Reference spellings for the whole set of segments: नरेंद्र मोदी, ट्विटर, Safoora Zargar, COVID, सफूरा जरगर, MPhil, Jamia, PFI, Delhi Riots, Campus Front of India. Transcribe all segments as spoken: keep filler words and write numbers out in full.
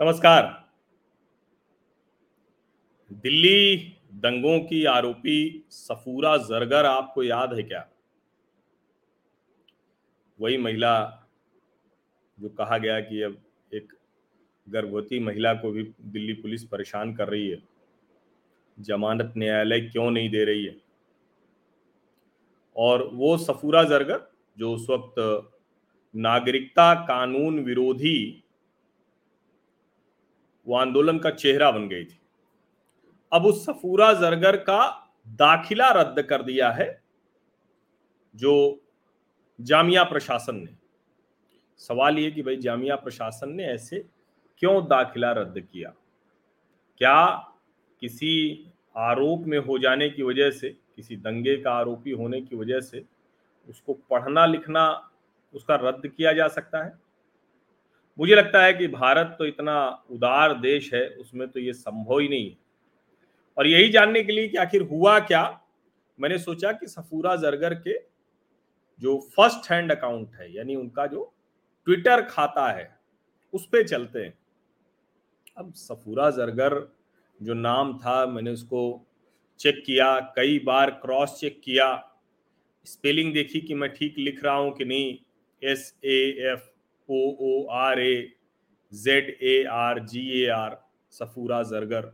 नमस्कार। दिल्ली दंगों की आरोपी सफूरा जरगर, आपको याद है क्या? वही महिला जो कहा गया कि अब एक गर्भवती महिला को भी दिल्ली पुलिस परेशान कर रही है, जमानत न्यायालय क्यों नहीं दे रही है। और वो सफूरा जरगर जो उस वक्त नागरिकता कानून विरोधी वो आंदोलन का चेहरा बन गई थी, अब उस सफूरा जरगर का दाखिला रद्द कर दिया है जो जामिया प्रशासन ने। सवाल ये कि भाई जामिया प्रशासन ने ऐसे क्यों दाखिला रद्द किया? क्या किसी आरोप में हो जाने की वजह से, किसी दंगे का आरोपी होने की वजह से उसको पढ़ना लिखना उसका रद्द किया जा सकता है? मुझे लगता है कि भारत तो इतना उदार देश है, उसमें तो ये संभव ही नहीं है। और यही जानने के लिए कि आखिर हुआ क्या, मैंने सोचा कि सफूरा जरगर के जो फर्स्ट हैंड अकाउंट है, यानी उनका जो ट्विटर खाता है, उस पे चलते हैं। अब सफूरा जरगर जो नाम था, मैंने उसको चेक किया, कई बार क्रॉस चेक किया, स्पेलिंग देखी कि मैं ठीक लिख रहा हूं कि नहीं। S A F O O R A Z A R G A R सफूरा जरगर,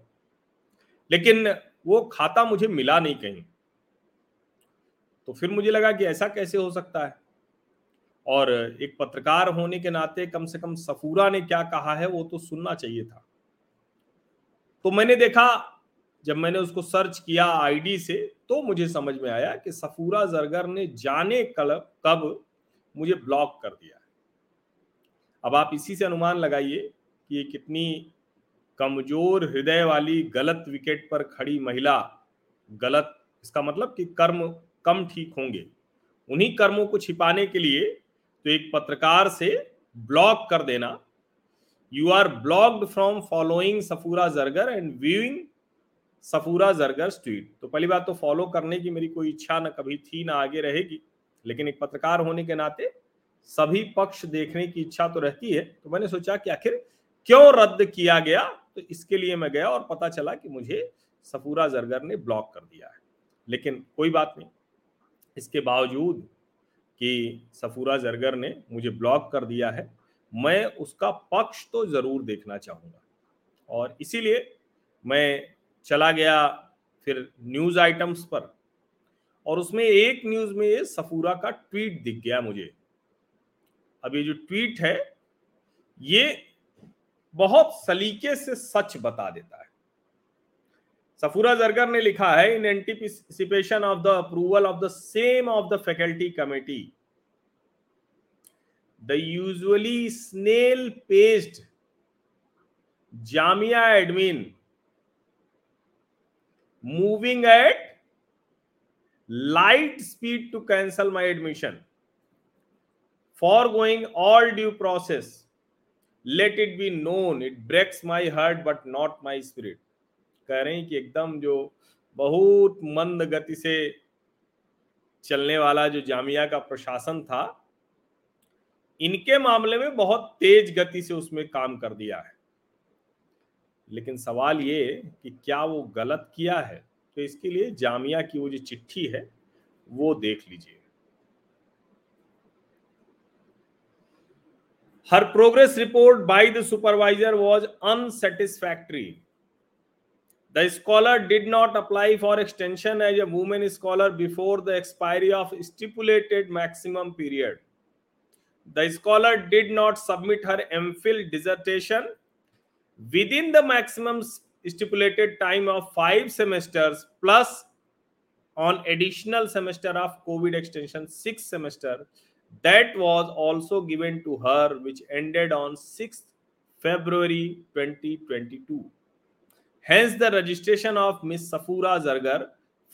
लेकिन वो खाता मुझे मिला नहीं कहीं। तो फिर मुझे लगा कि ऐसा कैसे हो सकता है, और एक पत्रकार होने के नाते कम से कम सफूरा ने क्या कहा है वो तो सुनना चाहिए था। तो मैंने देखा, जब मैंने उसको सर्च किया आईडी से, तो मुझे समझ में आया कि सफूरा जरगर ने जाने कब कब मुझे ब्लॉक कर दिया। अब आप इसी से अनुमान लगाइए कि ये कितनी कमजोर हृदय वाली गलत विकेट पर खड़ी महिला, गलत इसका मतलब कि कर्म कम ठीक होंगे, उन्हीं कर्मों को छिपाने के लिए तो एक पत्रकार से ब्लॉक कर देना। You are blocked from following सफूरा जरगर and viewing सफूरा जरगर tweet. तो पहली बात तो फॉलो करने की मेरी कोई इच्छा ना कभी थी ना आगे रहेगी, लेकिन एक पत्रकार होने के नाते सभी पक्ष देखने की इच्छा तो रहती है। तो मैंने सोचा कि आखिर क्यों रद्द किया गया, तो इसके लिए मैं गया और पता चला कि मुझे सफूरा जरगर ने ब्लॉक कर दिया है। लेकिन कोई बात नहीं, इसके बावजूद कि सफूरा जरगर ने मुझे ब्लॉक कर दिया है, मैं उसका पक्ष तो ज़रूर देखना चाहूँगा। और इसीलिए मैं चला गया फिर न्यूज़ आइटम्स पर, और उसमें एक न्यूज़ में ये सफूरा का ट्वीट दिख गया मुझे। अब ये जो ट्वीट है ये बहुत सलीके से सच बता देता है। सफूरा जरगर ने लिखा है, in anticipation of the approval of the same of the faculty committee, the usually snail paced Jamia admin moving at light speed to cancel my admission, foregoing all due process, let it be known, it breaks my heart but not my spirit। कह रहे हैं कि एकदम जो बहुत मंद गति से चलने वाला जो जामिया का प्रशासन था, इनके मामले में बहुत तेज गति से उसमें काम कर दिया है। लेकिन सवाल ये कि क्या वो गलत किया है, तो इसके लिए जामिया की वो जो चिट्ठी है वो देख लीजिए। Her progress report by the supervisor was unsatisfactory. The scholar did not apply for extension as a woman scholar before the expiry of stipulated maximum period. The scholar did not submit her MPhil dissertation within the maximum stipulated time of five semesters plus on additional semester of COVID extension six semester. That was also given to her, which ended on sixth of February twenty twenty-two. Hence, the registration of Miss Safoora Zargar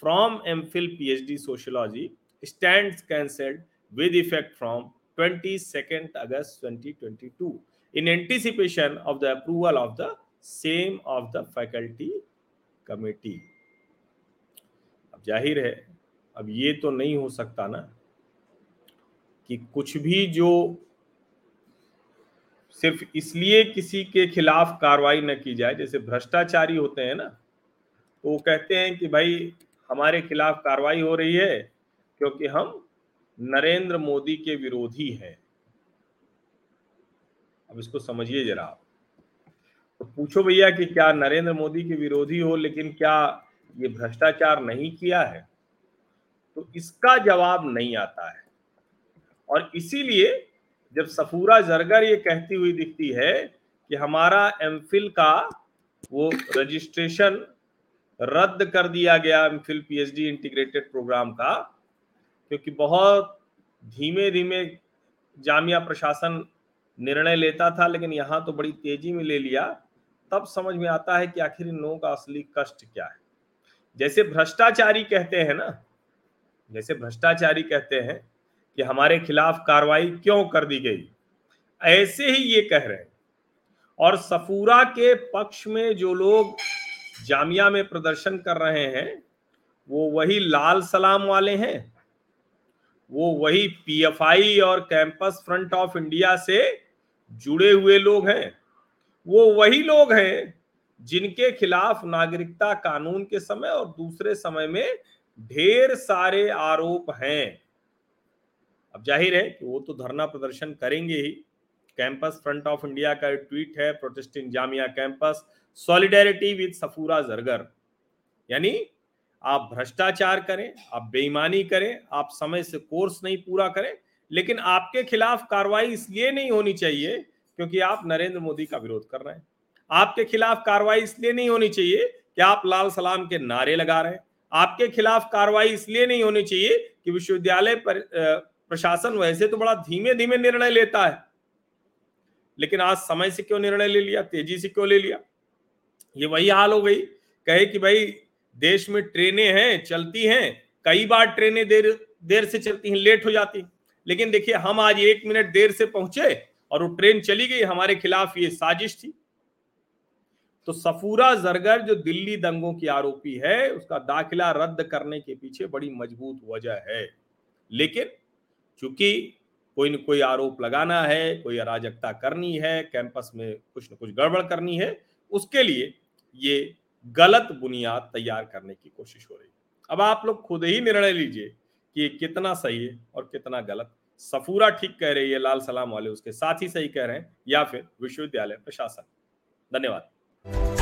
from MPhil PhD Sociology stands cancelled with effect from twenty-second August twenty twenty-two in anticipation of the approval of the same of the faculty committee. अब जाहिर है, अब ये तो नहीं हो सकता ना कि कुछ भी जो सिर्फ इसलिए किसी के खिलाफ कार्रवाई न की जाए, जैसे भ्रष्टाचारी होते हैं ना, तो वो कहते हैं कि भाई हमारे खिलाफ कार्रवाई हो रही है क्योंकि हम नरेंद्र मोदी के विरोधी हैं। अब इसको समझिए जरा। तो पूछो भैया कि क्या नरेंद्र मोदी के विरोधी हो लेकिन क्या ये भ्रष्टाचार नहीं किया है? तो इसका जवाब नहीं आता है। और इसीलिए जब सफूरा जरगर ये कहती हुई दिखती है कि हमारा एमफिल का वो रजिस्ट्रेशन रद्द कर दिया गया, एमफिल पीएचडी इंटीग्रेटेड प्रोग्राम का, क्योंकि बहुत धीमे धीमे जामिया प्रशासन निर्णय लेता था, लेकिन यहाँ तो बड़ी तेजी में ले लिया, तब समझ में आता है कि आखिर इन लोगों का असली कष्ट क्या है। जैसे भ्रष्टाचारी कहते हैं ना, जैसे भ्रष्टाचारी कहते हैं कि हमारे खिलाफ कार्रवाई क्यों कर दी गई, ऐसे ही ये कह रहे हैं। और सफूरा के पक्ष में जो लोग जामिया में प्रदर्शन कर रहे हैं वो वही लाल सलाम वाले हैं, वो वही पीएफआई और कैंपस फ्रंट ऑफ इंडिया से जुड़े हुए लोग हैं, वो वही लोग हैं जिनके खिलाफ नागरिकता कानून के समय और दूसरे समय में ढेर सारे आरोप हैं। अब जाहिर है कि वो तो धरना प्रदर्शन करेंगे ही। कैंपस फ्रंट ऑफ इंडिया का ट्वीट है, protest in Jamia campus, solidarity with सफूरा जरगर। यानी आप भ्रष्टाचार करें, आप बेईमानी करें, आप समय से कोर्स नहीं पूरा करें, लेकिन आपके खिलाफ कार्रवाई इसलिए नहीं होनी चाहिए क्योंकि आप नरेंद्र मोदी का विरोध कर रहे हैं। आपके खिलाफ कार्रवाई इसलिए नहीं होनी चाहिए कि आप लाल सलाम के नारे लगा रहे हैं। आपके खिलाफ कार्रवाई इसलिए नहीं होनी चाहिए कि विश्वविद्यालय पर प्रशासन वैसे तो बड़ा धीमे धीमे निर्णय लेता है, लेकिन आज समय से क्यों निर्णय ले लिया, तेजी से क्यों ले लिया। ये वही हाल हो गई, कहे कि भाई देश में ट्रेनें हैं, चलती हैं, कई बार ट्रेनें देर देर से चलती हैं, लेट हो जाती हैं, लेकिन देखिए हम आज एक मिनट देर से पहुंचे और वो ट्रेन चली गई, हमारे खिलाफ ये साजिश थी। तो सफूरा जरगर जो दिल्ली दंगों की आरोपी है, उसका दाखिला रद्द करने के पीछे बड़ी मजबूत वजह है, लेकिन चूंकि कोई न कोई आरोप लगाना है, कोई अराजकता करनी है, कैंपस में कुछ न कुछ गड़बड़ करनी है, उसके लिए ये गलत बुनियाद तैयार करने की कोशिश हो रही है। अब आप लोग खुद ही निर्णय लीजिए कि ये कितना सही है और कितना गलत। सफूरा ठीक कह रही है, लाल सलाम वाले उसके साथ ही सही कह रहे हैं, या फिर विश्वविद्यालय प्रशासन। धन्यवाद।